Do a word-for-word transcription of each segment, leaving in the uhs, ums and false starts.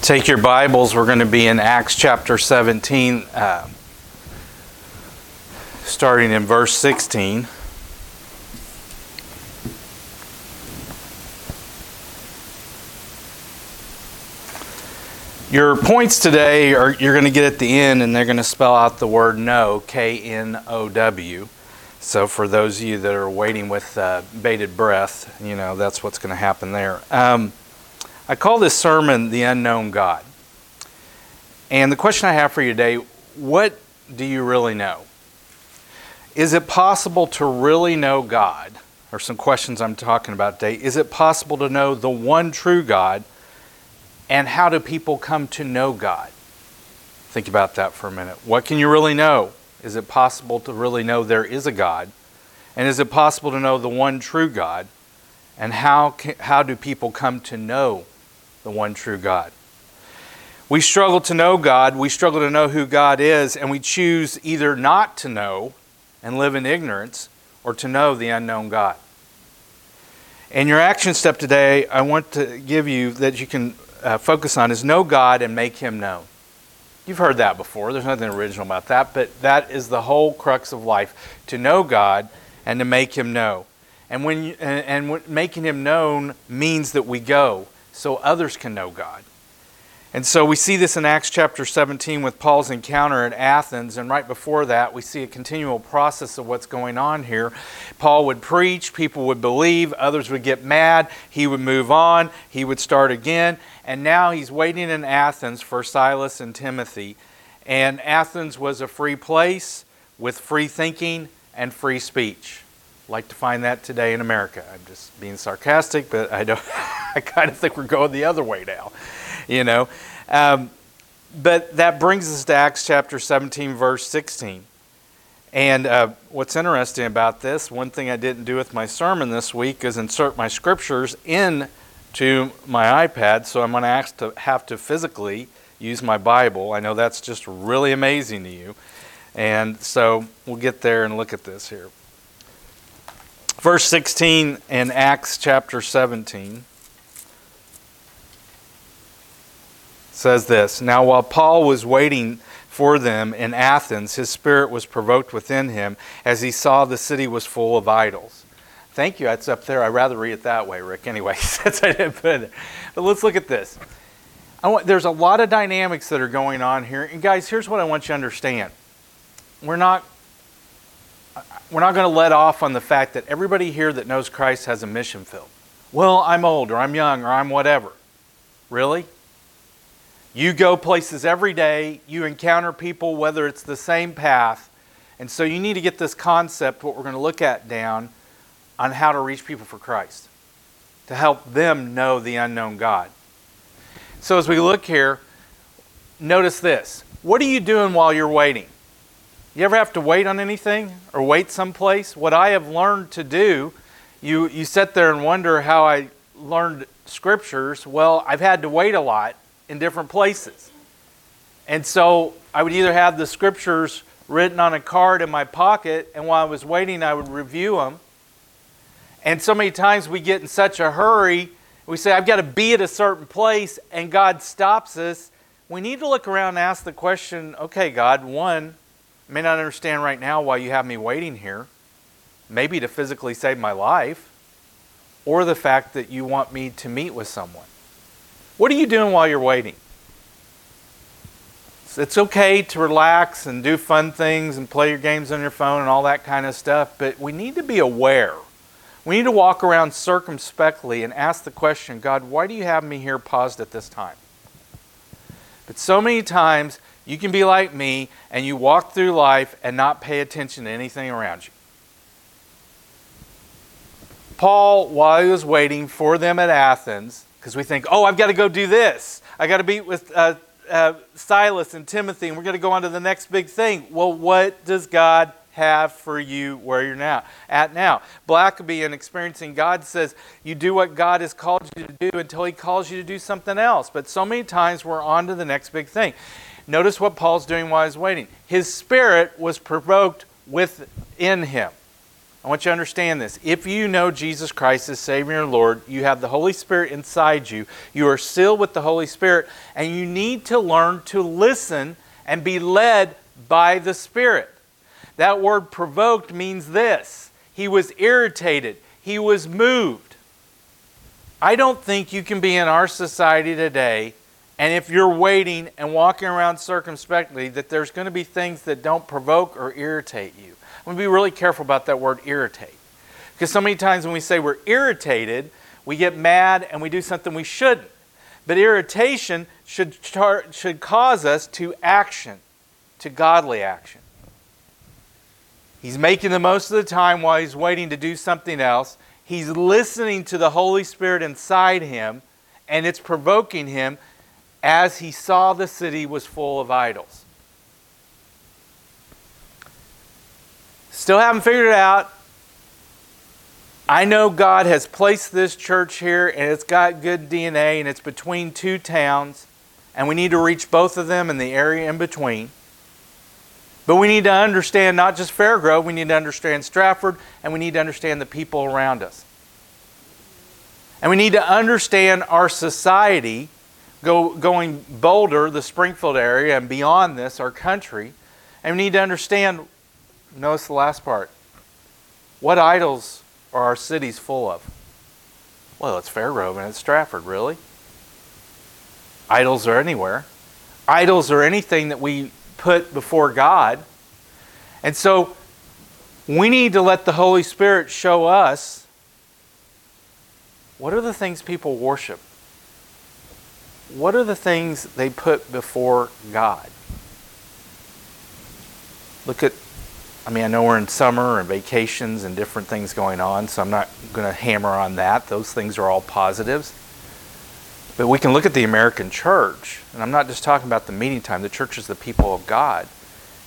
Take your Bibles. We're going to be in Acts chapter seventeen, uh, starting in verse sixteen. Your points today are you're going to get at the end, and they're going to spell out the word "know," K N O W. So for those of you that are waiting with uh, bated breath, you know that's what's going to happen there. Um, I call this sermon "The Unknown God." And the question I have for you today, what do you really know? Is it possible to really know God? Or some questions I'm talking about today. Is it possible to know the one true God? And how do people come to know God? Think about that for a minute. What can you really know? Is it possible to really know there is a God? And is it possible to know the one true God? And how can, how do people come to know the one true God? We struggle to know God, we struggle to know who God is, and we choose either not to know and live in ignorance, or to know the unknown God. And your action step today, I want to give you that you can uh, focus on, is know God and make Him known. You've heard that before, there's nothing original about that, but that is the whole crux of life, to know God and to make Him known. And when and, and making Him known means that we go so others can know God. And so we see this in Acts chapter seventeen with Paul's encounter at Athens. And right before that, we see a continual process of what's going on here. Paul would preach, people would believe, others would get mad, he would move on, he would start again. And now he's waiting in Athens for Silas and Timothy. And Athens was a free place with free thinking and free speech. Like to find that today in America. I'm just being sarcastic, but I don't. I kind of think we're going the other way now, you know. Um, but that brings us to Acts chapter seventeen, verse sixteen. And uh, what's interesting about this, one thing I didn't do with my sermon this week is insert my scriptures into my iPad, so I'm going to have to have to physically use my Bible. I know that's just really amazing to you. And so we'll get there and look at this here. Verse sixteen in Acts chapter seventeen says this, "Now while Paul was waiting for them in Athens, his spirit was provoked within him as he saw the city was full of idols." Thank you, that's up there. I'd rather read it that way, Rick. Anyway, since I didn't put it there. But let's look at this. I want, there's a lot of dynamics that are going on here. And guys, here's what I want you to understand. We're not... We're not going to let off on the fact that everybody here that knows Christ has a mission field. Well, I'm old, or I'm young, or I'm whatever. Really? You go places every day, you encounter people, whether it's the same path. And so you need to get this concept, what we're going to look at down, on how to reach people for Christ, to help them know the unknown God. So as we look here, notice this. What are you doing while you're waiting? You ever have to wait on anything or wait someplace? What I have learned to do, you, you sit there and wonder how I learned scriptures. Well, I've had to wait a lot in different places. And so I would either have the scriptures written on a card in my pocket, and while I was waiting, I would review them. And so many times we get in such a hurry, we say, I've got to be at a certain place, and God stops us. We need to look around and ask the question, okay, God, one, I may not understand right now why you have me waiting here, maybe to physically save my life, or the fact that you want me to meet with someone. What are you doing while you're waiting? It's okay to relax and do fun things and play your games on your phone and all that kind of stuff, but we need to be aware. We need to walk around circumspectly and ask the question, God, why do you have me here paused at this time? But so many times, you can be like me, and you walk through life and not pay attention to anything around you. Paul, while he was waiting for them at Athens, because we think, oh, I've got to go do this. I've got to meet with uh, uh, Silas and Timothy, and we're going to go on to the next big thing. Well, what does God have for you where you're now at now? Blackaby in Experiencing God says, you do what God has called you to do until He calls you to do something else. But so many times we're on to the next big thing. Notice what Paul's doing while he's waiting. His spirit was provoked within him. I want you to understand this. If you know Jesus Christ as Savior and Lord, you have the Holy Spirit inside you. You are sealed with the Holy Spirit, and you need to learn to listen and be led by the Spirit. That word provoked means this. He was irritated. He was moved. I don't think you can be in our society today, and if you're waiting and walking around circumspectly, that there's going to be things that don't provoke or irritate you. I'm going to be really careful about that word irritate. Because so many times when we say we're irritated, we get mad and we do something we shouldn't. But irritation should, should cause us to action, to godly action. He's making the most of the time while he's waiting to do something else. He's listening to the Holy Spirit inside him, and it's provoking him as he saw the city was full of idols. Still haven't figured it out. I know God has placed this church here, and it's got good D N A, and it's between two towns, and we need to reach both of them and the area in between. But we need to understand not just Fairgrove, we need to understand Stratford, and we need to understand the people around us. And we need to understand our society. Go, going Boulder, the Springfield area, and beyond this, our country. And we need to understand, notice the last part, what idols are our cities full of? Well, it's Fairgrove and it's Stratford, really. Idols are anywhere. Idols are anything that we put before God. And so we need to let the Holy Spirit show us what are the things people worship. What are the things they put before God? Look at, I mean, I know we're in summer and vacations and different things going on, so I'm not going to hammer on that. Those things are all positives. But we can look at the American church, and I'm not just talking about the meeting time. The church is the people of God.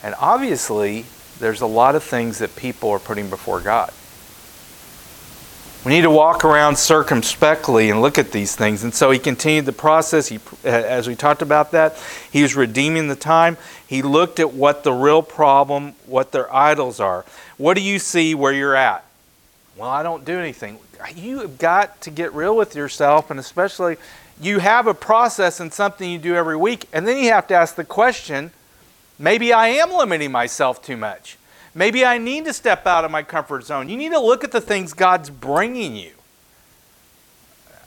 And obviously, there's a lot of things that people are putting before God. We need to walk around circumspectly and look at these things. And so he continued the process. He, as we talked about that, he was redeeming the time. He looked at what the real problem, what their idols are. What do you see where you're at? Well, I don't do anything. You've got to get real with yourself, and especially you have a process and something you do every week. And then you have to ask the question, maybe I am limiting myself too much. Maybe I need to step out of my comfort zone. You need to look at the things God's bringing you.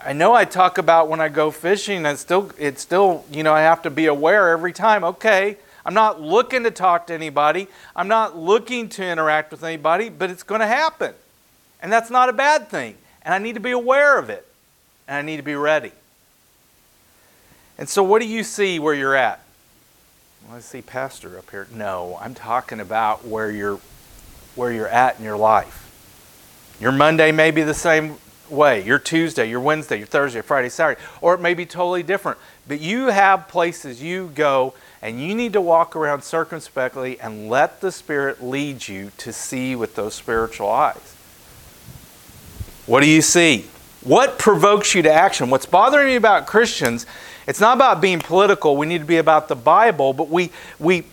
I know I talk about when I go fishing, it's still, it's still, you know, I have to be aware every time. Okay, I'm not looking to talk to anybody. I'm not looking to interact with anybody, but it's going to happen. And that's not a bad thing. And I need to be aware of it. And I need to be ready. And so what do you see where you're at? Well, I see pastor up here. No, I'm talking about where you're, where you're at in your life. Your Monday may be the same way. Your Tuesday, your Wednesday, your Thursday, Friday, Saturday. Or it may be totally different. But you have places you go, and you need to walk around circumspectly and let the Spirit lead you to see with those spiritual eyes. What do you see? What provokes you to action? What's bothering me about Christians, it's not about being political. We need to be about the Bible, but we we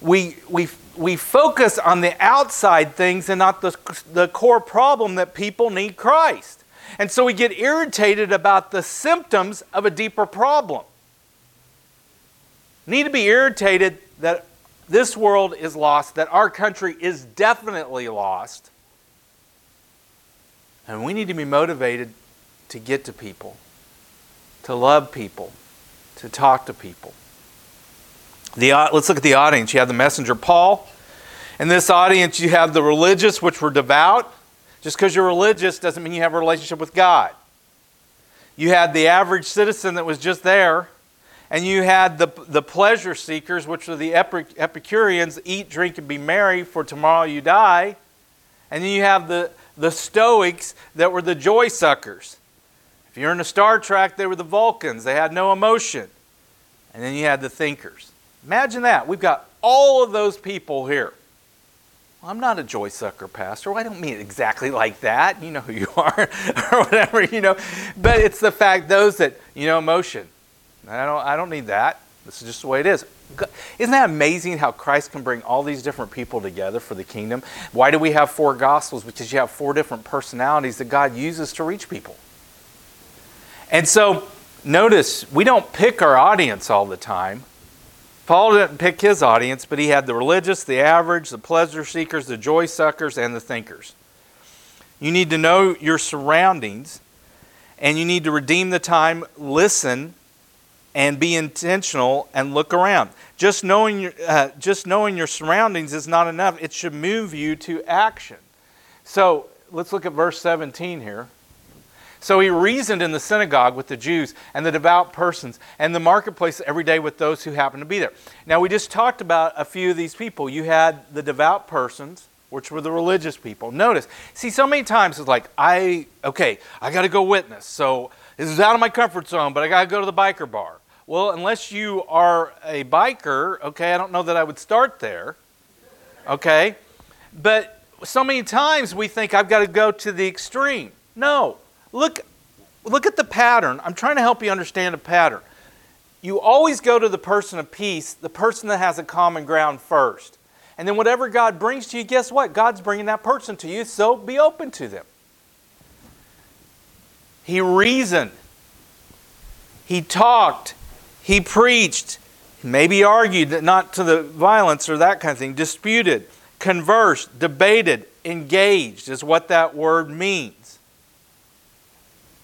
we we we focus on the outside things and not the the core problem that people need Christ. And so we get irritated about the symptoms of a deeper problem. Need to be irritated that this world is lost, that our country is definitely lost. And we need to be motivated to get to people, to love people, to talk to people. The, let's look at the audience. You have the messenger Paul. In this audience, you have the religious, which were devout. Just because you're religious doesn't mean you have a relationship with God. You had the average citizen that was just there. And you had the, the pleasure seekers, which were the Epicureans, eat, drink, and be merry, for tomorrow you die. And then you have the, the Stoics that were the joy suckers. If you're in a Star Trek, they were the Vulcans. They had no emotion. And then you had the thinkers. Imagine that. We've got all of those people here. Well, I'm not a joy sucker, Pastor. Well, I don't mean it exactly like that. You know who you are or whatever, you know. But it's the fact those that, you know, emotion. I don't, I don't need that. This is just the way it is. Isn't that amazing how Christ can bring all these different people together for the kingdom? Why do we have four gospels? Because you have four different personalities that God uses to reach people. And so, notice, we don't pick our audience all the time. Paul didn't pick his audience, but he had the religious, the average, the pleasure seekers, the joy suckers, and the thinkers. You need to know your surroundings, and you need to redeem the time, listen, and be intentional and look around. Just knowing your, uh, just knowing your surroundings is not enough. It should move you to action. So let's look at verse seventeen here. So he reasoned in the synagogue with the Jews and the devout persons and the marketplace every day with those who happened to be there. Now, we just talked about a few of these people. You had the devout persons, which were the religious people. Notice, see, so many times it's like, I, okay, I got to go witness. So this is out of my comfort zone, but I got to go to the biker bar. Well, unless you are a biker, okay, I don't know that I would start there, okay? But so many times we think I've got to go to the extreme. No. Look, look at the pattern. I'm trying to help you understand a pattern. You always go to the person of peace, the person that has a common ground first. And then whatever God brings to you, guess what? God's bringing that person to you, so be open to them. He reasoned. He talked. He preached. Maybe argued, not to the violence or that kind of thing. Disputed, conversed, debated, engaged is what that word means.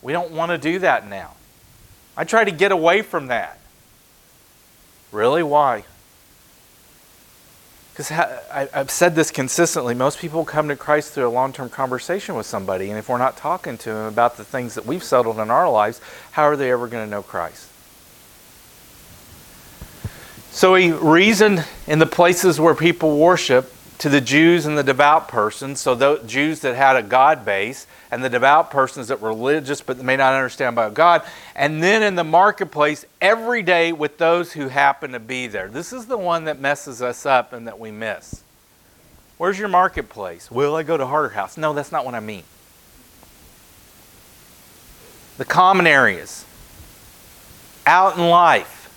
We don't want to do that now. I try to get away from that. Really? Why? Because I've said this consistently. Most people come to Christ through a long-term conversation with somebody. And if we're not talking to them about the things that we've settled in our lives, how are they ever going to know Christ? So he reasoned in the places where people worship, to the Jews and the devout persons, so the Jews that had a God base, and the devout persons that were religious but may not understand about God, and then in the marketplace every day with those who happen to be there. This is the one that messes us up and that we miss. Where's your marketplace? Well, I go to Harder House. No, that's not what I mean. The common areas, out in life,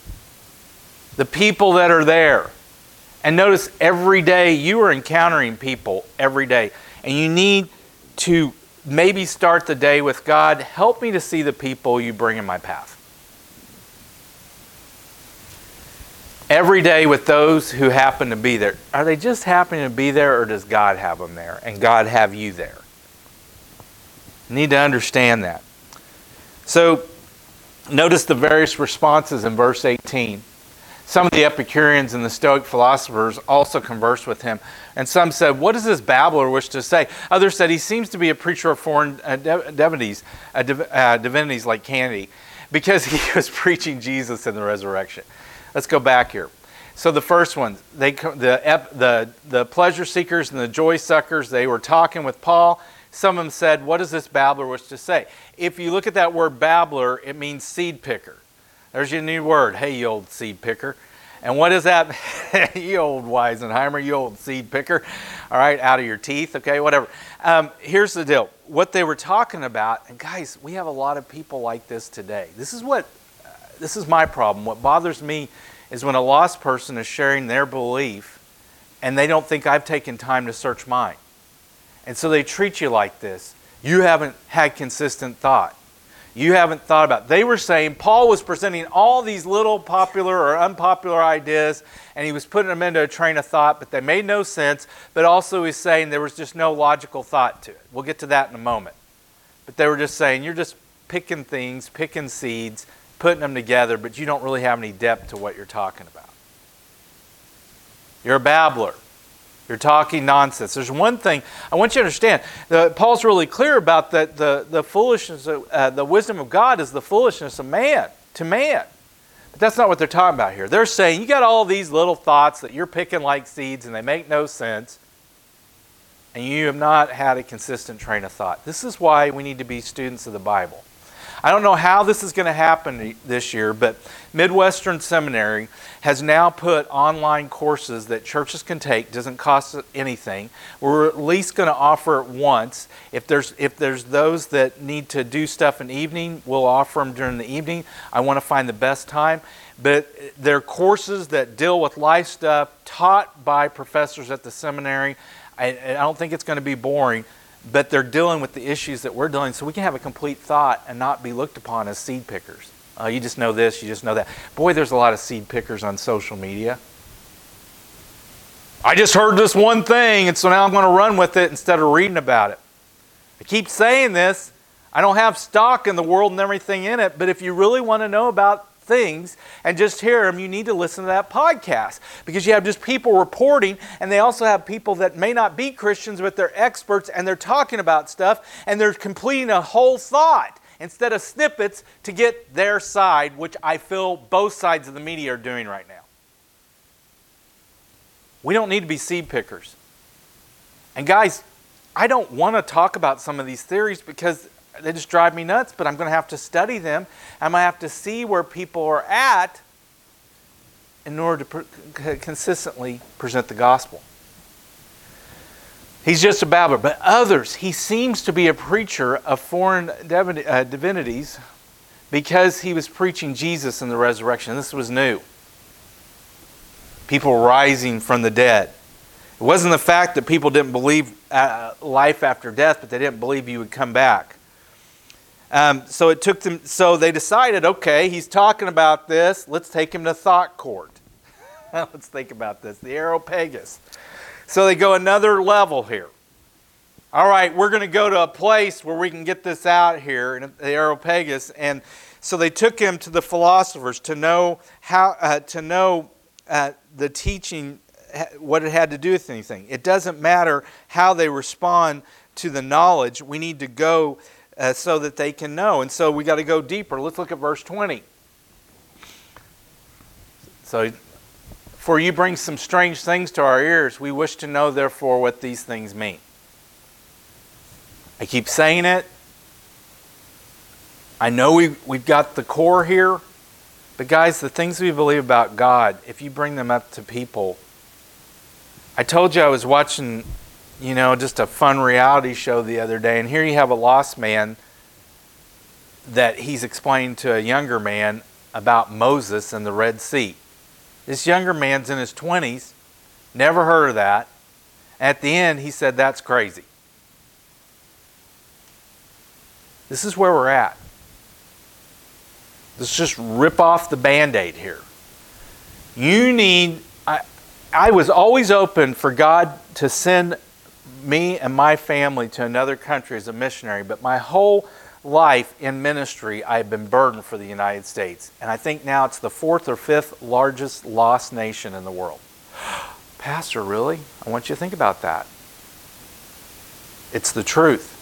the people that are there. And notice every day you are encountering people every day. And you need to maybe start the day with, God, help me to see the people you bring in my path. Every day with those who happen to be there. Are they just happening to be there, or does God have them there? And God have you there? You need to understand that. So notice the various responses in verse eighteen. Some of the Epicureans and the Stoic philosophers also conversed with him. And some said, what does this babbler wish to say? Others said, he seems to be a preacher of foreign uh, divinities, uh, div- uh, divinities like candy, because he was preaching Jesus and the resurrection. Let's go back here. So the first one, they, the, ep, the, the pleasure seekers and the joy suckers, they were talking with Paul. Some of them said, what does this babbler wish to say? If you look at that word babbler, it means seed picker. There's your new word. Hey, you old seed picker. And what is that? You old Weisenheimer, you old seed picker. All right, out of your teeth. Okay, whatever. Um, here's the deal. What they were talking about, and guys, we have a lot of people like this today. This is what, uh, this is my problem. What bothers me is when a lost person is sharing their belief and they don't think I've taken time to search mine. And so they treat you like this. You haven't had consistent thought. You haven't thought about it. They were saying Paul was presenting all these little popular or unpopular ideas, and he was putting them into a train of thought, but they made no sense. But also he's saying there was just no logical thought to it. We'll get to that in a moment. But they were just saying, you're just picking things, picking seeds, putting them together, but you don't really have any depth to what you're talking about. You're a babbler. You're talking nonsense. There's one thing I want you to understand. The, Paul's really clear about that. The, the foolishness, of, uh, the wisdom of God is the foolishness of man to man. But that's not what they're talking about here. They're saying you got all these little thoughts that you're picking like seeds, and they make no sense, and you have not had a consistent train of thought. This is why we need to be students of the Bible. I don't know how this is going to happen this year, but Midwestern Seminary has now put online courses that churches can take. Doesn't cost anything. We're at least going to offer it once. If there's if there's those that need to do stuff in the evening, we'll offer them during the evening. I want to find the best time. But they're courses that deal with life stuff taught by professors at the seminary. I, I don't think it's going to be boring, but they're dealing with the issues that we're dealing with, so we can have a complete thought and not be looked upon as seed pickers. Uh, you just know this, you just know that. Boy, there's a lot of seed pickers on social media. I just heard this one thing, and so now I'm going to run with it instead of reading about it. I keep saying this. I don't have stock in the world and everything in it, but if you really want to know about things and just hear them, you need to listen to that podcast, because you have just people reporting, and they also have people that may not be Christians, but they're experts, and they're talking about stuff, and they're completing a whole thought instead of snippets to get their side, which I feel both sides of the media are doing right now. We don't need to be seed pickers. And guys, I don't want to talk about some of these theories because they just drive me nuts, but I'm going to have to study them. I'm going to have to see where people are at in order to pre- consistently present the gospel. He's just a babbler. But others, he seems to be a preacher of foreign divinities because he was preaching Jesus and the resurrection. This was new. People rising from the dead. It wasn't the fact that people didn't believe uh, life after death, but they didn't believe you would come back. Um, so it took them. So they decided, okay, he's talking about this. Let's take him to thought court. Let's think about this. The Areopagus. So they go another level here. All right, we're going to go to a place where we can get this out here in the Areopagus. And so they took him to the philosophers to know how uh, to know uh, the teaching, what it had to do with anything. It doesn't matter how they respond to the knowledge. We need to go. Uh, so that they can know. And so we got to go deeper. Let's look at verse twenty. So, for you bring some strange things to our ears, we wish to know therefore what these things mean. I keep saying it. I know we've, we've got the core here. But guys, the things we believe about God, if you bring them up to people. I told you I was watching, you know, just a fun reality show the other day. And here you have a lost man that he's explaining to a younger man about Moses and the Red Sea. This younger man's in his twenties, never heard of that. At the end, he said, that's crazy. This is where we're at. Let's just rip off the Band-Aid here. You need, I, I was always open for God to send me and my family to another country as a missionary, but my whole life in ministry, I've been burdened for the United States. And I think now it's the fourth or fifth largest lost nation in the world. Pastor, really? I want you to think about that. It's the truth.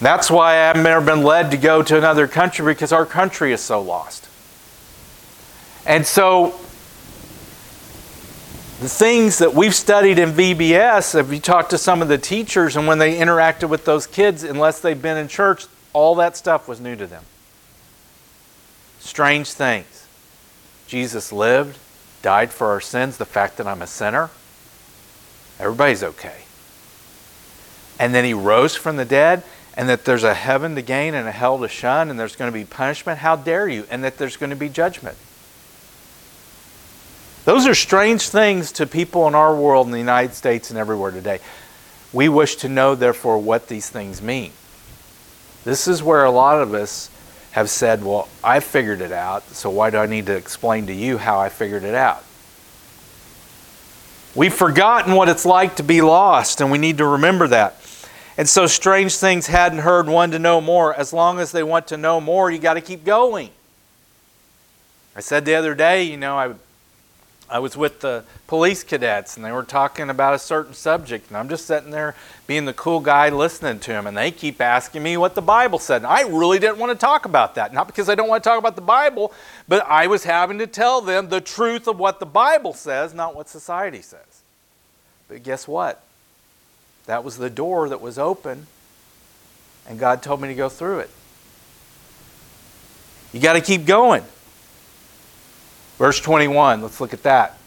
That's why I've never been led to go to another country, because our country is so lost. And so the things that we've studied in V B S, if you talk to some of the teachers and when they interacted with those kids, unless they've been in church, all that stuff was new to them. Strange things. Jesus lived, died for our sins, the fact that I'm a sinner. Everybody's okay. And then he rose from the dead, and that there's a heaven to gain and a hell to shun, and there's going to be punishment. How dare you? And that there's going to be judgment. Those are strange things to people in our world, in the United States and everywhere today. We wish to know, therefore, what these things mean. This is where a lot of us have said, well, I figured it out, so why do I need to explain to you how I figured it out? We've forgotten what it's like to be lost, and we need to remember that. And so strange things hadn't heard, one to know more. As long as they want to know more, you got to keep going. I said the other day, you know, I... I was with the police cadets, and they were talking about a certain subject, and I'm just sitting there being the cool guy listening to them, and they keep asking me what the Bible said. And I really didn't want to talk about that, not because I don't want to talk about the Bible, but I was having to tell them the truth of what the Bible says, not what society says. But guess what? That was the door that was open, and God told me to go through it. You got to keep going. Verse twenty-one, let's look at that.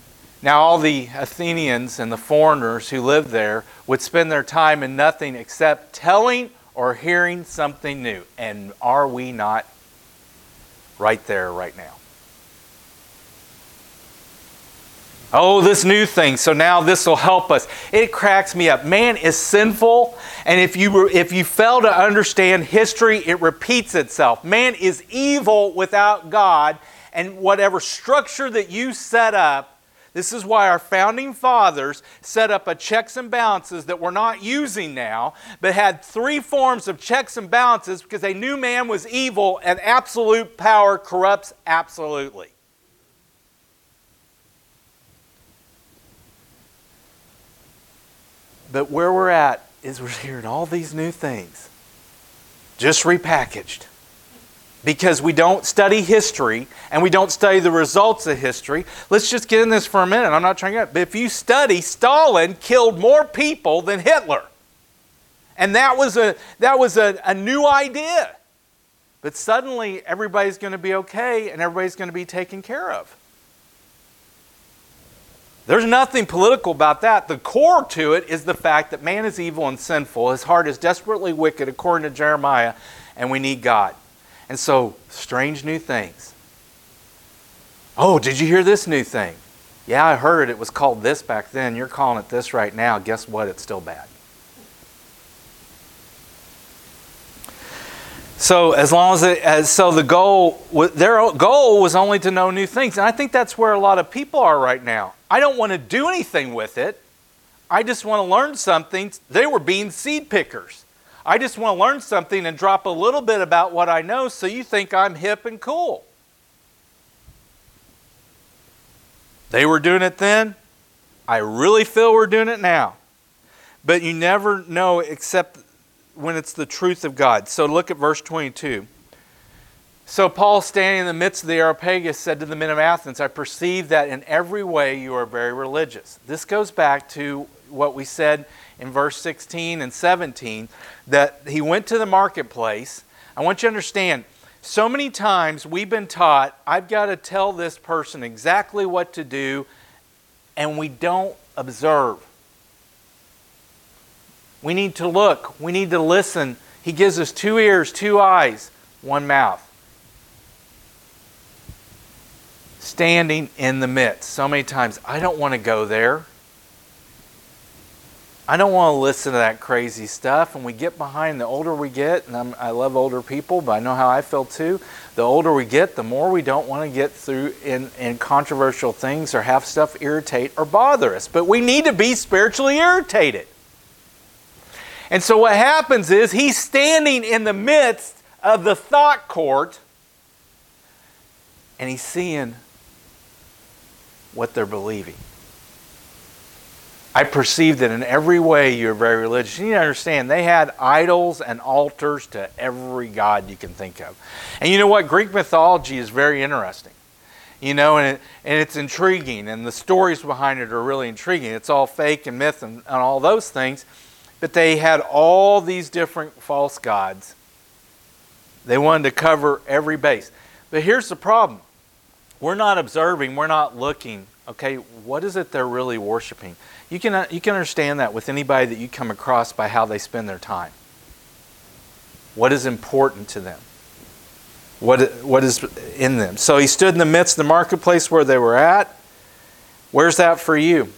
Now all the Athenians and the foreigners who lived there would spend their time in nothing except telling or hearing something new. And are we not right there right now? Oh, this new thing. So now this will help us. It cracks me up. Man is sinful. And if you were, if you fail to understand history, it repeats itself. Man is evil without God. And whatever structure that you set up, this is why our founding fathers set up a checks and balances that we're not using now, but had three forms of checks and balances because they knew man was evil and absolute power corrupts absolutely. But where we're at is we're hearing all these new things, just repackaged. Because we don't study history and we don't study the results of history. Let's just get in this for a minute. I'm not trying to, but if you study, Stalin killed more people than Hitler. And that was a, that was a, a new idea. But suddenly everybody's going to be okay and everybody's going to be taken care of. There's nothing political about that. The core to it is the fact that man is evil and sinful. His heart is desperately wicked, according to Jeremiah, and we need God. And so, strange new things. Oh, did you hear this new thing? Yeah, I heard it. It was called this back then. You're calling it this right now. Guess what? It's still bad. So as long as, it, as so the goal, their goal was only to know new things. And I think that's where a lot of people are right now. I don't want to do anything with it. I just want to learn something. They were being seed pickers. I just want to learn something and drop a little bit about what I know so you think I'm hip and cool. They were doing it then. I really feel we're doing it now. But you never know except when it's the truth of God. So look at verse twenty-two. So Paul, standing in the midst of the Areopagus, said to the men of Athens, I perceive that in every way you are very religious. This goes back to what we said in verse sixteen and seventeen, that he went to the marketplace. I want you to understand, so many times we've been taught, I've got to tell this person exactly what to do, and we don't observe. We need to look. We need to listen. He gives us two ears, two eyes, one mouth. Standing in the midst. So many times, I don't want to go there. I don't want to listen to that crazy stuff. And we get behind, the older we get, and I'm, I love older people, but I know how I feel too. The older we get, the more we don't want to get through in, in controversial things or have stuff irritate or bother us. But we need to be spiritually irritated. And so what happens is he's standing in the midst of the thought court and he's seeing what they're believing. I perceive that in every way you're very religious. You need to understand, they had idols and altars to every god you can think of. And you know what? Greek mythology is very interesting. You know, and, it, and it's intriguing. And the stories behind it are really intriguing. It's all fake and myth and, and all those things. But they had all these different false gods. They wanted to cover every base. But here's the problem. We're not observing. We're not looking. Okay, what is it they're really worshiping? You can, you can understand that with anybody that you come across by how they spend their time. What is important to them? What, what is in them? So he stood in the midst of the marketplace where they were at. Where's that for you?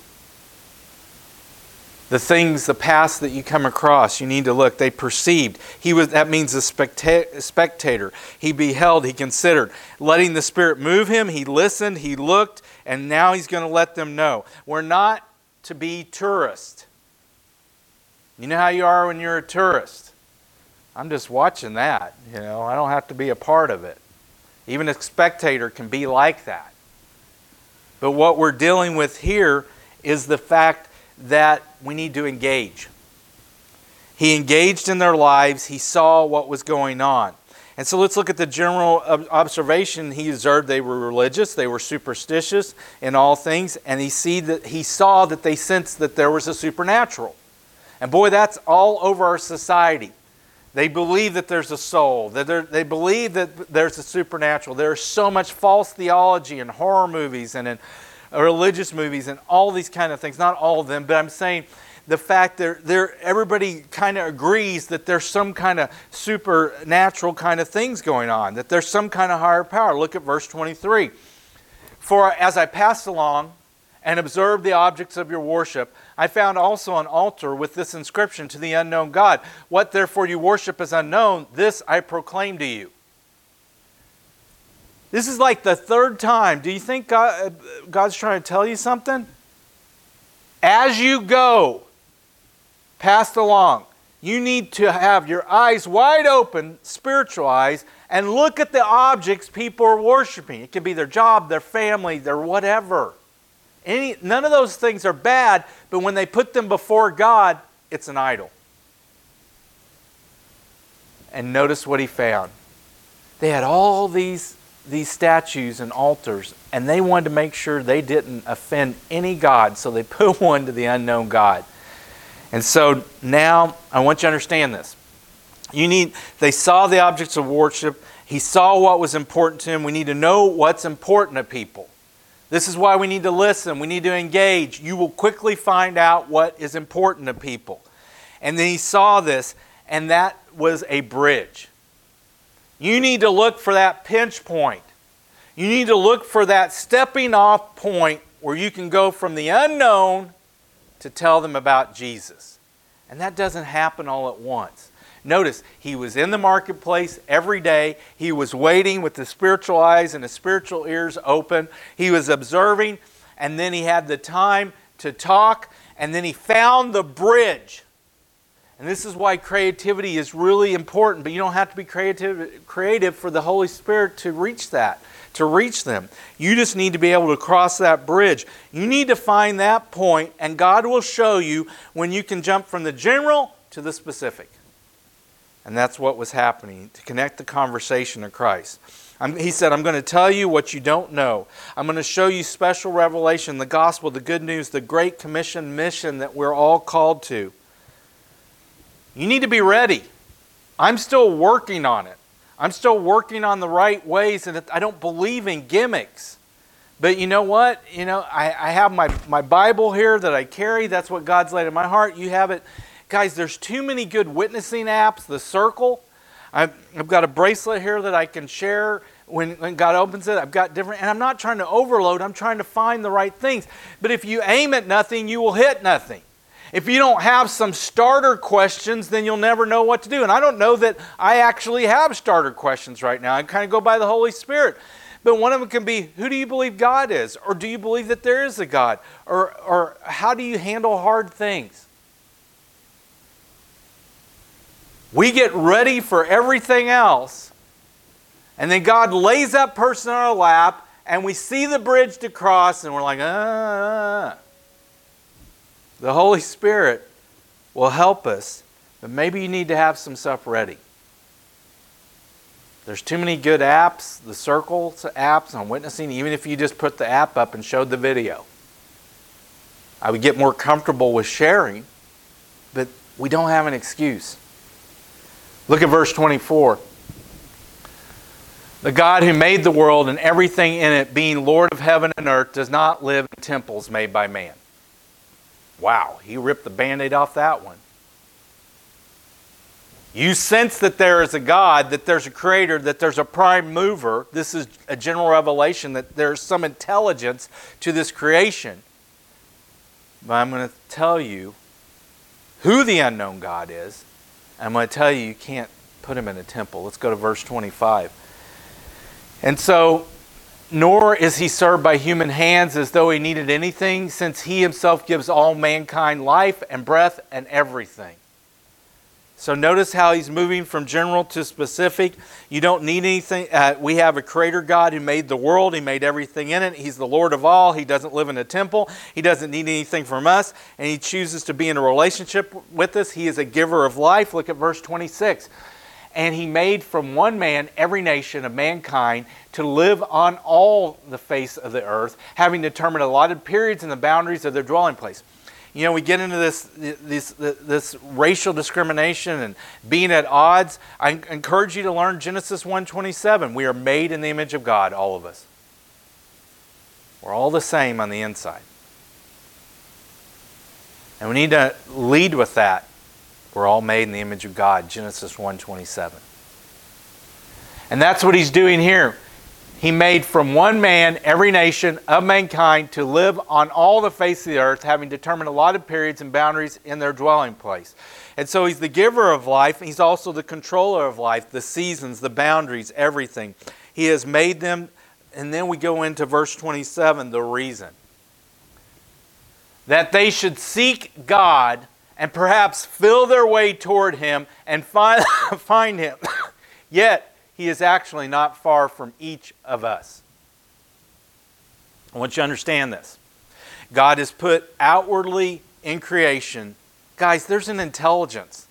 The things, the past that you come across, you need to look. They perceived. He was. That means a specta- spectator. He beheld, he considered. Letting the Spirit move him, he listened, he looked, and now he's going to let them know. We're not to be tourists. You know how you are when you're a tourist. I'm just watching that. You know, I don't have to be a part of it. Even a spectator can be like that. But what we're dealing with here is the fact that we need to engage. He engaged in their lives. He saw what was going on. And so let's look at the general observation. He observed they were religious. They were superstitious in all things. And he, see that, he saw that they sensed that there was a supernatural. And boy, that's all over our society. They believe that there's a soul. That they believe that there's a supernatural. There's so much false theology in horror movies and in religious movies and all these kind of things. Not all of them, but I'm saying the fact that they're, everybody kind of agrees that there's some kind of supernatural kind of things going on, that there's some kind of higher power. Look at verse twenty-three. For as I passed along, and observe the objects of your worship. I found also an altar with this inscription: to the unknown God. What therefore you worship is unknown, this I proclaim to you. This is like the third time. Do you think God, God's trying to tell you something? As you go, passed along, you need to have your eyes wide open, spiritual eyes, and look at the objects people are worshiping. It can be their job, their family, their whatever. Any, none of those things are bad, but when they put them before God, it's an idol. And notice what he found. They had all these, these statues and altars, and they wanted to make sure they didn't offend any god, so they put one to the unknown God. And so now I want you to understand this. You need, they saw the objects of worship. He saw what was important to him. We need to know what's important to people. This is why we need to listen. We need to engage. You will quickly find out what is important to people. And then he saw this, and that was a bridge. You need to look for that pinch point. You need to look for that stepping off point where you can go from the unknown to tell them about Jesus. And that doesn't happen all at once. Notice, he was in the marketplace every day. He was waiting with his spiritual eyes and his spiritual ears open. He was observing, and then he had the time to talk, and then he found the bridge. And this is why creativity is really important, but you don't have to be creative, creative for the Holy Spirit to reach that, to reach them. You just need to be able to cross that bridge. You need to find that point, and God will show you when you can jump from the general to the specific. And that's what was happening, to connect the conversation to Christ. I'm, he said, I'm going to tell you what you don't know. I'm going to show you special revelation, the gospel, the good news, the Great Commission mission that we're all called to. You need to be ready. I'm still working on it. I'm still working on the right ways, and I don't believe in gimmicks. But you know what? You know, I, I have my, my Bible here that I carry. That's what God's laid in my heart. You have it. Guys, there's too many good witnessing apps, the circle. I've, I've got a bracelet here that I can share when, when God opens it. I've got different, and I'm not trying to overload. I'm trying to find the right things. But if you aim at nothing, you will hit nothing. If you don't have some starter questions, then you'll never know what to do. And I don't know that I actually have starter questions right now. I kind of go by the Holy Spirit. But one of them can be, who do you believe God is? Or do you believe that there is a God? Or, or how do you handle hard things? We get ready for everything else, and then God lays that person on our lap, and we see the bridge to cross, and we're like, ah. The Holy Spirit will help us, but maybe you need to have some stuff ready. There's too many good apps, the circles apps on witnessing, even if you just put the app up and showed the video. I would get more comfortable with sharing, but we don't have an excuse. Look at verse twenty-four. The God who made the world and everything in it, being Lord of heaven and earth, does not live in temples made by man. Wow, he ripped the Band-Aid off that one. You sense that there is a God, that there's a creator, that there's a prime mover. This is a general revelation that there's some intelligence to this creation. But I'm going to tell you who the unknown God is. I'm going to tell you, you can't put him in a temple. Let's go to verse twenty-five. And so, nor is he served by human hands as though he needed anything, since he himself gives all mankind life and breath and everything. So notice how he's moving from general to specific. You don't need anything. Uh, we have a creator God who made the world. He made everything in it. He's the Lord of all. He doesn't live in a temple. He doesn't need anything from us. And he chooses to be in a relationship with us. He is a giver of life. Look at verse twenty-six. And he made from one man every nation of mankind to live on all the face of the earth, having determined allotted periods and the boundaries of their dwelling place. You know, we get into this, this this racial discrimination and being at odds. I encourage you to learn Genesis one twenty-seven. We are made in the image of God, all of us. We're all the same on the inside. And we need to lead with that. We're all made in the image of God, Genesis one twenty-seven. And that's what he's doing here. He made from one man every nation of mankind to live on all the face of the earth, having determined allotted periods and boundaries in their dwelling place. And so he's the giver of life. He's also the controller of life, the seasons, the boundaries, everything. He has made them. And then we go into verse twenty-seven, the reason. That they should seek God and perhaps feel their way toward Him and find, find Him. Yet, He is actually not far from each of us. I want you to understand this. God is put outwardly in creation. Guys, there's an intelligence.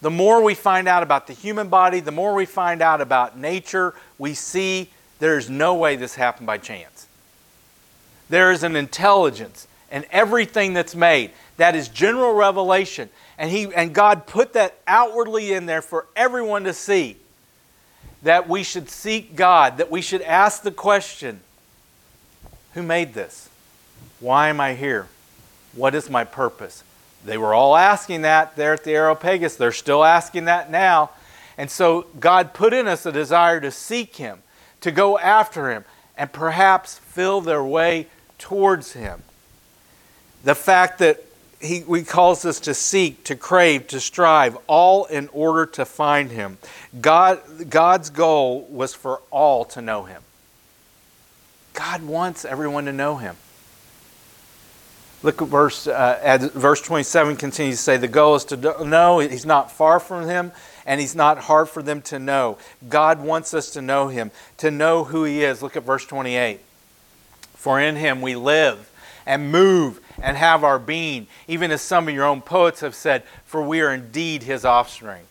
The more we find out about the human body, the more we find out about nature, we see there's no way this happened by chance. There is an intelligence in everything that's made. That is general revelation. And he and God put that outwardly in there for everyone to see. That we should seek God, that we should ask the question, who made this? Why am I here? What is my purpose? They were all asking that there at the Areopagus. They're still asking that now. And so God put in us a desire to seek Him, to go after Him, and perhaps feel their way towards Him. The fact that He we calls us to seek, to crave, to strive, all in order to find Him. God, God's goal was for all to know Him. God wants everyone to know Him. Look at verse, uh, at verse twenty-seven continues to say, the goal is to know He's not far from Him, and He's not hard for them to know. God wants us to know Him, to know who He is. Look at verse twenty-eight. For in Him we live and move and have our being, even as some of your own poets have said, for we are indeed His offspring.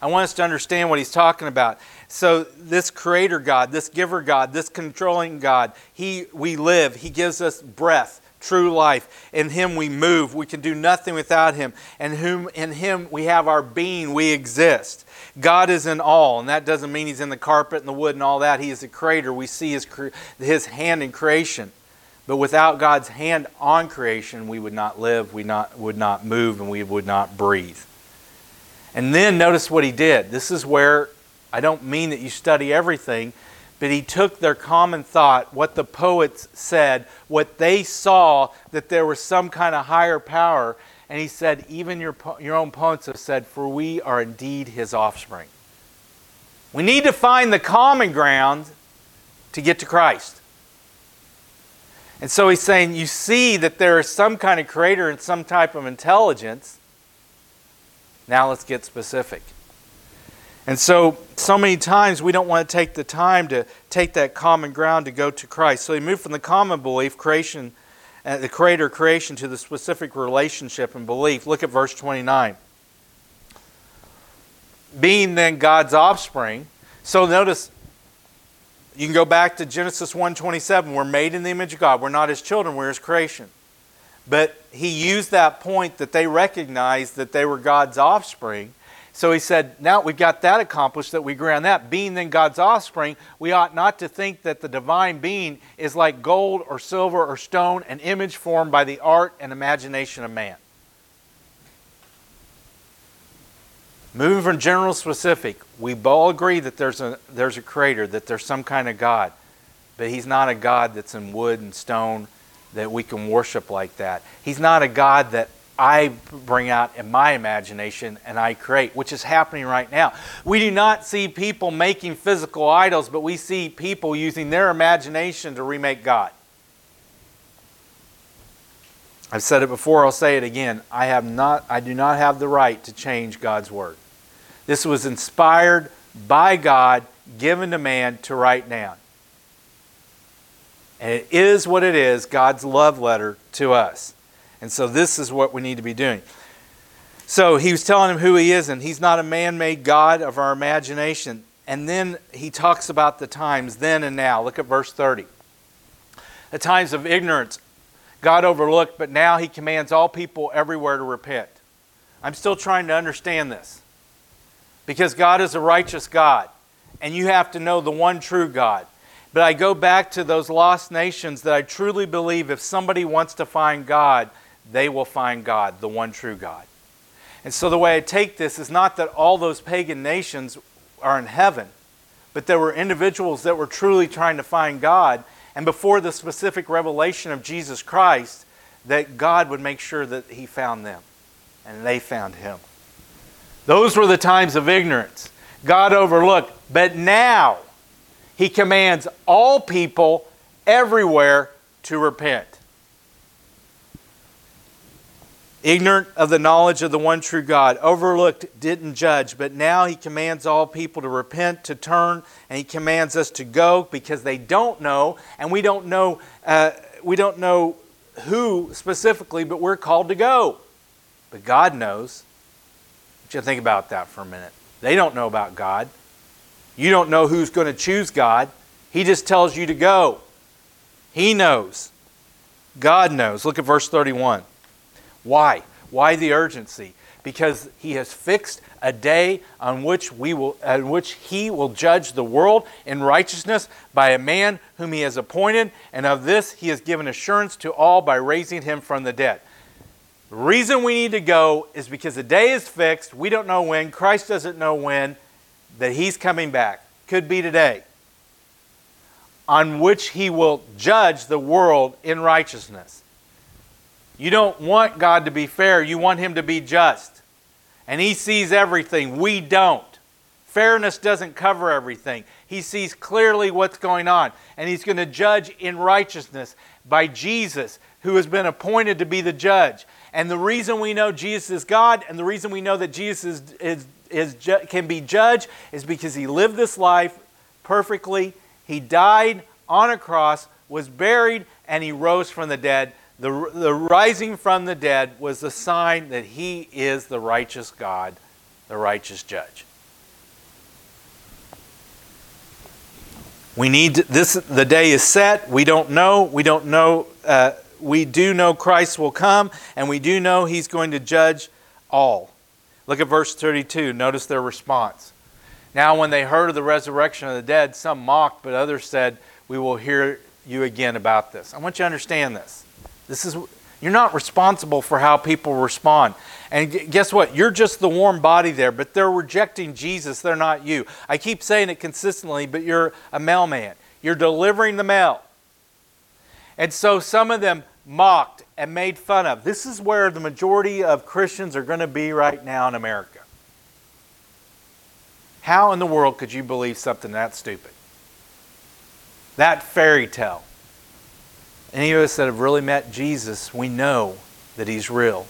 I want us to understand what He's talking about. So this creator God, this giver God, this controlling God, He we live. He gives us breath, true life. In Him we move. We can do nothing without Him. And whom in Him we have our being. We exist. God is in all. And that doesn't mean He's in the carpet and the wood and all that. He is the creator. We see His, his hand in creation. But without God's hand on creation, we would not live, we not, would not move, and we would not breathe. And then notice what He did. This is where, I don't mean that you study everything, but He took their common thought, what the poets said, what they saw, that there was some kind of higher power, and He said, even your, your own poets have said, for we are indeed His offspring. We need to find the common ground to get to Christ. And so He's saying, you see that there is some kind of creator and some type of intelligence. Now let's get specific. And so, so many times we don't want to take the time to take that common ground to go to Christ. So He moved from the common belief, creation, uh, the creator creation, to the specific relationship and belief. Look at verse twenty-nine. Being then God's offspring. So notice, you can go back to Genesis one twenty-seven. We're made in the image of God. We're not His children. We're His creation. But He used that point that they recognized that they were God's offspring. So He said, now we've got that accomplished, that we agree on that. Being then God's offspring, we ought not to think that the divine being is like gold or silver or stone, an image formed by the art and imagination of man. Moving from general specific, we all agree that there's a, there's a creator, that there's some kind of God. But He's not a God that's in wood and stone that we can worship like that. He's not a God that I bring out in my imagination and I create, which is happening right now. We do not see people making physical idols, but we see people using their imagination to remake God. I've said it before, I'll say it again. I have not, I do not have the right to change God's Word. This was inspired by God, given to man to write down. And it is what it is, God's love letter to us. And so this is what we need to be doing. So He was telling him who He is, and He's not a man-made God of our imagination. And then He talks about the times, then and now. Look at verse thirty. The times of ignorance God overlooked, but now He commands all people everywhere to repent. I'm still trying to understand this. Because God is a righteous God. And you have to know the one true God. But I go back to those lost nations that I truly believe if somebody wants to find God, they will find God, the one true God. And so the way I take this is not that all those pagan nations are in heaven. but there were individuals that were truly trying to find God. And before the specific revelation of Jesus Christ, that God would make sure that he found them and they found him. Those were the times of ignorance. God overlooked. But now he commands all people everywhere to repent. Ignorant of the knowledge of the one true God, overlooked, didn't judge, but now he commands all people to repent, to turn, and he commands us to go because they don't know, and we don't know, uh, we don't know who specifically, but we're called to go. But God knows. Just think about that for a minute. They don't know about God. You don't know who's going to choose God. He just tells you to go. He knows. God knows. Look at verse thirty-one. Why? Why the urgency? Because he has fixed a day on which we will, on which he will judge the world in righteousness by a man whom he has appointed, and of this he has given assurance to all by raising him from the dead. The reason we need to go is because the day is fixed. We don't know when. Christ doesn't know when that he's coming back. Could be today. On which he will judge the world in righteousness. You don't want God to be fair. You want him to be just. And he sees everything. We don't. Fairness doesn't cover everything. He sees clearly what's going on. And he's going to judge in righteousness by Jesus, who has been appointed to be the judge. And the reason we know Jesus is God, and the reason we know that Jesus is, is, is, can be judged, is because he lived this life perfectly. He died on a cross, was buried, and he rose from the dead. The, the rising from the dead was the sign that he is the righteous God, the righteous judge. We need this. The day is set. We don't know. We don't know. Uh, we do know Christ will come, and we do know he's going to judge all. Look at verse thirty-two. Notice their response. Now, when they heard of the resurrection of the dead, some mocked, but others said, "We will hear you again about this." I want you to understand this. This is, you're not responsible for how people respond. And g- guess what? You're just the warm body there, but they're rejecting Jesus. They're not you. I keep saying it consistently, but you're a mailman. You're delivering the mail. And so some of them mocked and made fun of. This is where the majority of Christians are going to be right now in America. How in the world could you believe something that stupid? That fairy tale. Any of us that have really met Jesus, we know that he's real.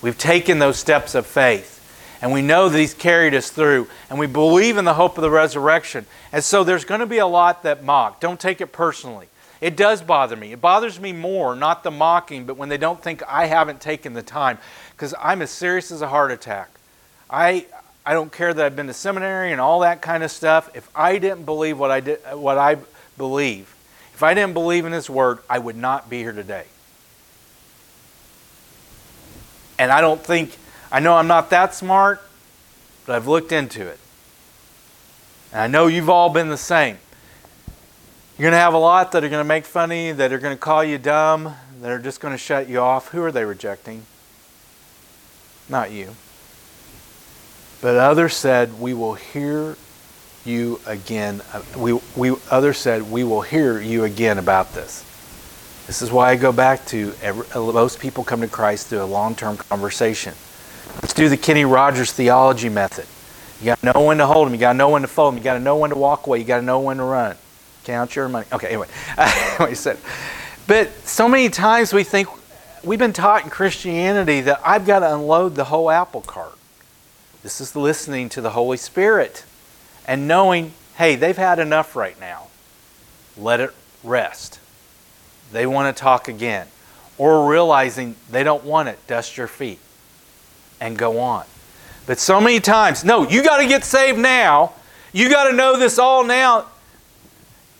We've taken those steps of faith. And we know that he's carried us through. And we believe in the hope of the resurrection. And so there's going to be a lot that mock. Don't take it personally. It does bother me. It bothers me more, not the mocking, but when they don't think I haven't taken the time. Because I'm as serious as a heart attack. I I don't care that I've been to seminary and all that kind of stuff. If I didn't believe what I did, what I believe, if I didn't believe in his word, I would not be here today. And I don't think, I know I'm not that smart, but I've looked into it. And I know you've all been the same. You're going to have a lot that are going to make fun of you, that are going to call you dumb, that are just going to shut you off. Who are they rejecting? Not you. But others said, we will hear you again. We, we others said, we will hear you again about this. This is why I go back to every, most people come to Christ through a long-term conversation. Let's do the Kenny Rogers theology method. You got to know when to hold them. You got to know when to fold them. You got to know when to walk away. You got to know when to run. Count your money. Okay, anyway. Anyway, so, but so many times we think we've been taught in Christianity that I've got to unload the whole apple cart. This is listening to the Holy Spirit. And knowing, hey, they've had enough right now. Let it rest. They want to talk again. Or realizing they don't want it, dust your feet and go on. But so many times, no, you got to get saved now. You got to know this all now.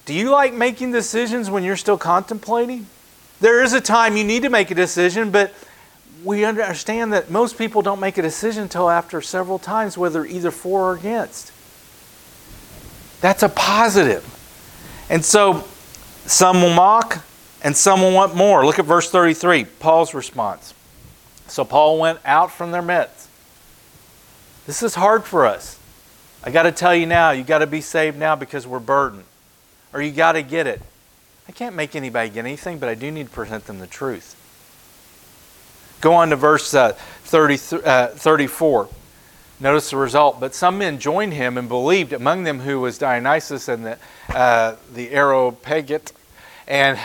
Do you like making decisions when you're still contemplating? There is a time you need to make a decision, but we understand that most people don't make a decision until after several times, whether either for or against. That's a positive. And so some will mock and some will want more. Look at verse thirty-three, Paul's response. So Paul went out from their midst. This is hard for us. I got to tell you now, you got to be saved now because we're burdened. Or you got to get it. I can't make anybody get anything, but I do need to present them the truth. Go on to verse uh, thirty-four. Notice the result. But some men joined him and believed, among them who was Dionysus and the, uh, the Areopagus, and,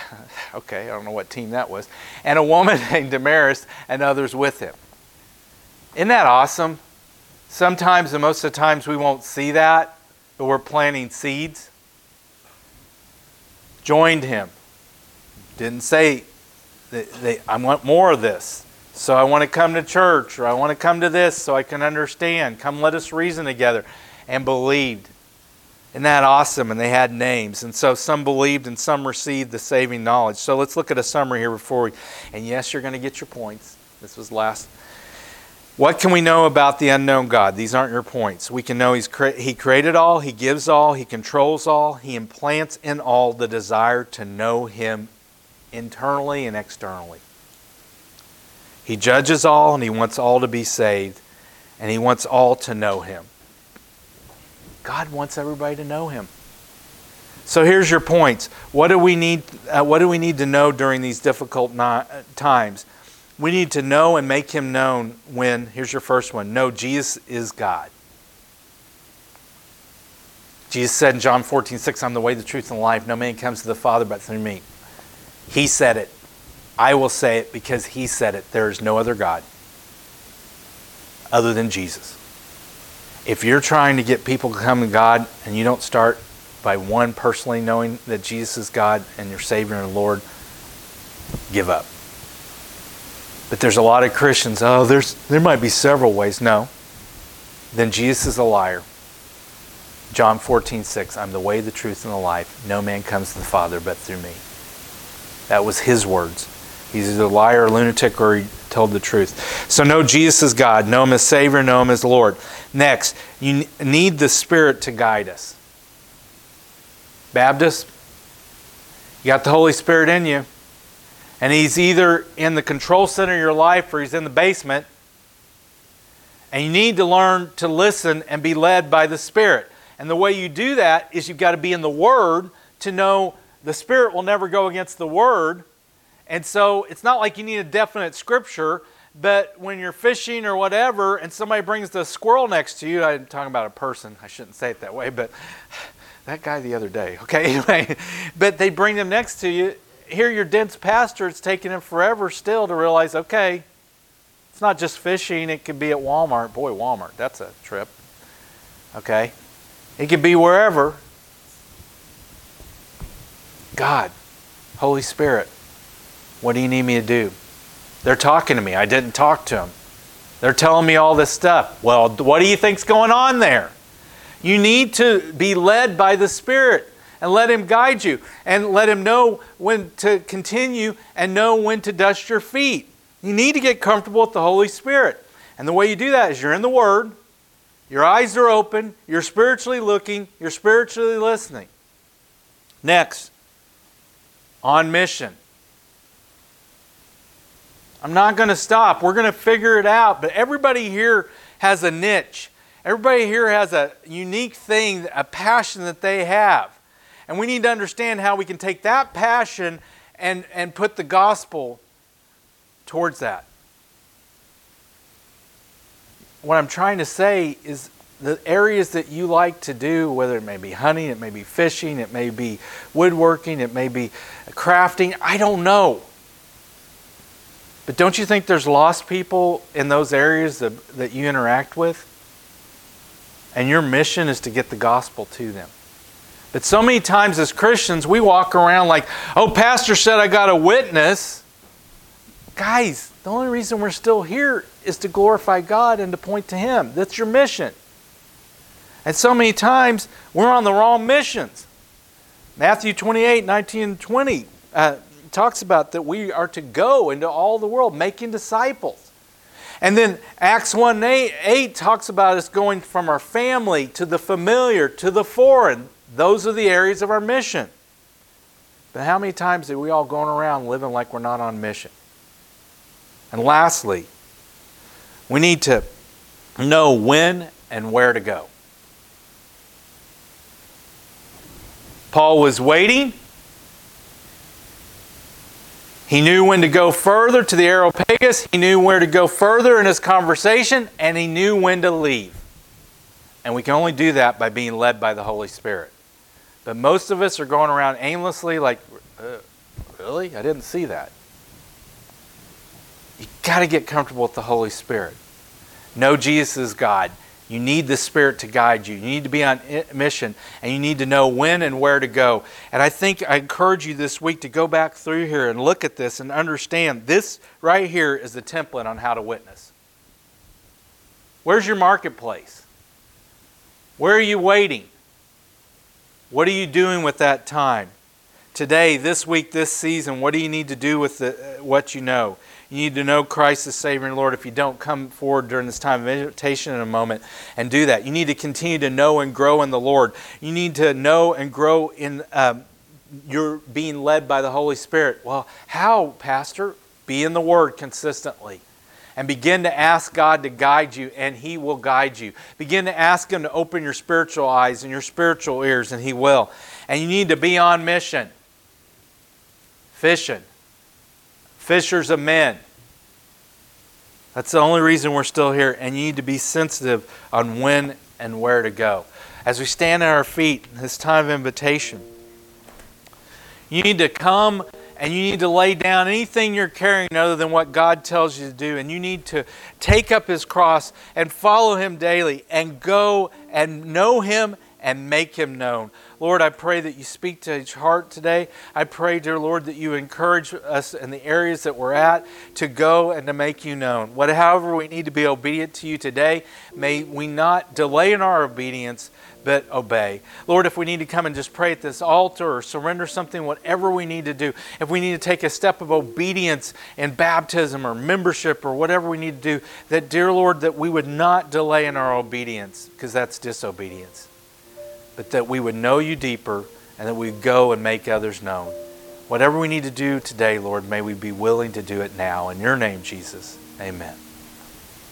okay, I don't know what team that was, and a woman named Damaris and others with him. Isn't that awesome? Sometimes, and most of the times, we won't see that, but we're planting seeds. Joined him. Didn't say, they, they, I want more of this. So I want to come to church, or I want to come to this so I can understand. Come let us reason together. And believed. Isn't that awesome? And they had names. And so some believed and some received the saving knowledge. So let's look at a summary here before we... And yes, you're going to get your points. This was last... What can we know about the unknown God? These aren't your points. We can know He's cre- He created all, He gives all, He controls all, He implants in all the desire to know Him internally and externally. He judges all, and He wants all to be saved, and He wants all to know Him. God wants everybody to know Him. So here's your points. What do we need, uh, what do we need to know during these difficult ni- times? We need to know and make Him known when, here's your first one, know Jesus is God. Jesus said in John fourteen six, I'm the way, the truth, and the life. No man comes to the Father but through me. He said it. I will say it because He said it. There is no other God other than Jesus. If you're trying to get people to come to God and you don't start by one personally knowing that Jesus is God and your Savior and Lord, give up. But there's a lot of Christians, oh, there's there might be several ways. No. Then Jesus is a liar. John fourteen six, I'm the way, the truth, and the life. No man comes to the Father but through me. That was His words. He's either a liar or a lunatic, or He told the truth. So know Jesus is God. Know Him as Savior. Know Him as Lord. Next, you need the Spirit to guide us. Baptist, you got the Holy Spirit in you. And He's either in the control center of your life or He's in the basement. And you need to learn to listen and be led by the Spirit. And the way you do that is you've got to be in the Word to know the Spirit will never go against the Word. And so it's not like you need a definite scripture, but when you're fishing or whatever and somebody brings the squirrel next to you, I'm talking about a person, I shouldn't say it that way, but that guy the other day, okay, anyway, but they bring them next to you. Here, your dense pastor, it's taking him forever still to realize, okay, it's not just fishing. It could be at Walmart. Boy, Walmart, that's a trip. Okay? It could be wherever. God, Holy Spirit, what do you need me to do? They're talking to me. I didn't talk to them. They're telling me all this stuff. Well, what do you think's going on there? You need to be led by the Spirit. And let Him guide you. And let Him know when to continue and know when to dust your feet. You need to get comfortable with the Holy Spirit. And the way you do that is you're in the Word. Your eyes are open. You're spiritually looking. You're spiritually listening. Next. On mission. I'm not going to stop. We're going to figure it out. But everybody here has a niche. Everybody here has a unique thing, a passion that they have. And we need to understand how we can take that passion and, and put the gospel towards that. What I'm trying to say is the areas that you like to do, whether it may be hunting, it may be fishing, it may be woodworking, it may be crafting, I don't know. But don't you think there's lost people in those areas that, that you interact with? And your mission is to get the gospel to them. But so many times as Christians, we walk around like, oh, pastor said I got a witness. Guys, the only reason we're still here is to glorify God and to point to Him. That's your mission. And so many times, we're on the wrong missions. Matthew twenty-eight nineteen and twenty uh, talks about that we are to go into all the world, making disciples. And then Acts one eight talks about us going from our family to the familiar, to the foreign. Those are the areas of our mission. But how many times are we all going around living like we're not on mission? And lastly, we need to know when and where to go. Paul was waiting. He knew when to go further to the Areopagus. He knew where to go further in his conversation, and he knew when to leave. And we can only do that by being led by the Holy Spirit. But most of us are going around aimlessly like, uh, really? I didn't see that. You got to get comfortable with the Holy Spirit. Know Jesus is God. You need the Spirit to guide you. You need to be on mission, and you need to know when and where to go. And I think I encourage you this week to go back through here and look at this and understand this right here is the template on how to witness. Where's your marketplace? Where are you waiting? What are you doing with that time? Today, this week, this season, what do you need to do with the, uh, what you know? You need to know Christ as Savior and Lord. If you don't, come forward during this time of invitation in a moment and do that. You need to continue to know and grow in the Lord. You need to know and grow in um, your being led by the Holy Spirit. Well, how, Pastor? Be in the Word consistently. And begin to ask God to guide you, and He will guide you. Begin to ask Him to open your spiritual eyes and your spiritual ears, and He will. And you need to be on mission. Fishing. Fishers of men. That's the only reason we're still here. And you need to be sensitive on when and where to go. As we stand at our feet in this time of invitation, you need to come and you need to lay down anything you're carrying other than what God tells you to do. And you need to take up His cross and follow Him daily and go and know Him and make Him known. Lord, I pray that you speak to each heart today. I pray, dear Lord, that you encourage us in the areas that we're at to go and to make you known. What, however we need to be obedient to you today, may we not delay in our obedience, but obey. Lord, if we need to come and just pray at this altar or surrender something, whatever we need to do, if we need to take a step of obedience in baptism or membership or whatever we need to do, that, dear Lord, that we would not delay in our obedience, because that's disobedience, but that we would know you deeper and that we would go and make others known. Whatever we need to do today, Lord, may we be willing to do it now. In your name, Jesus, amen.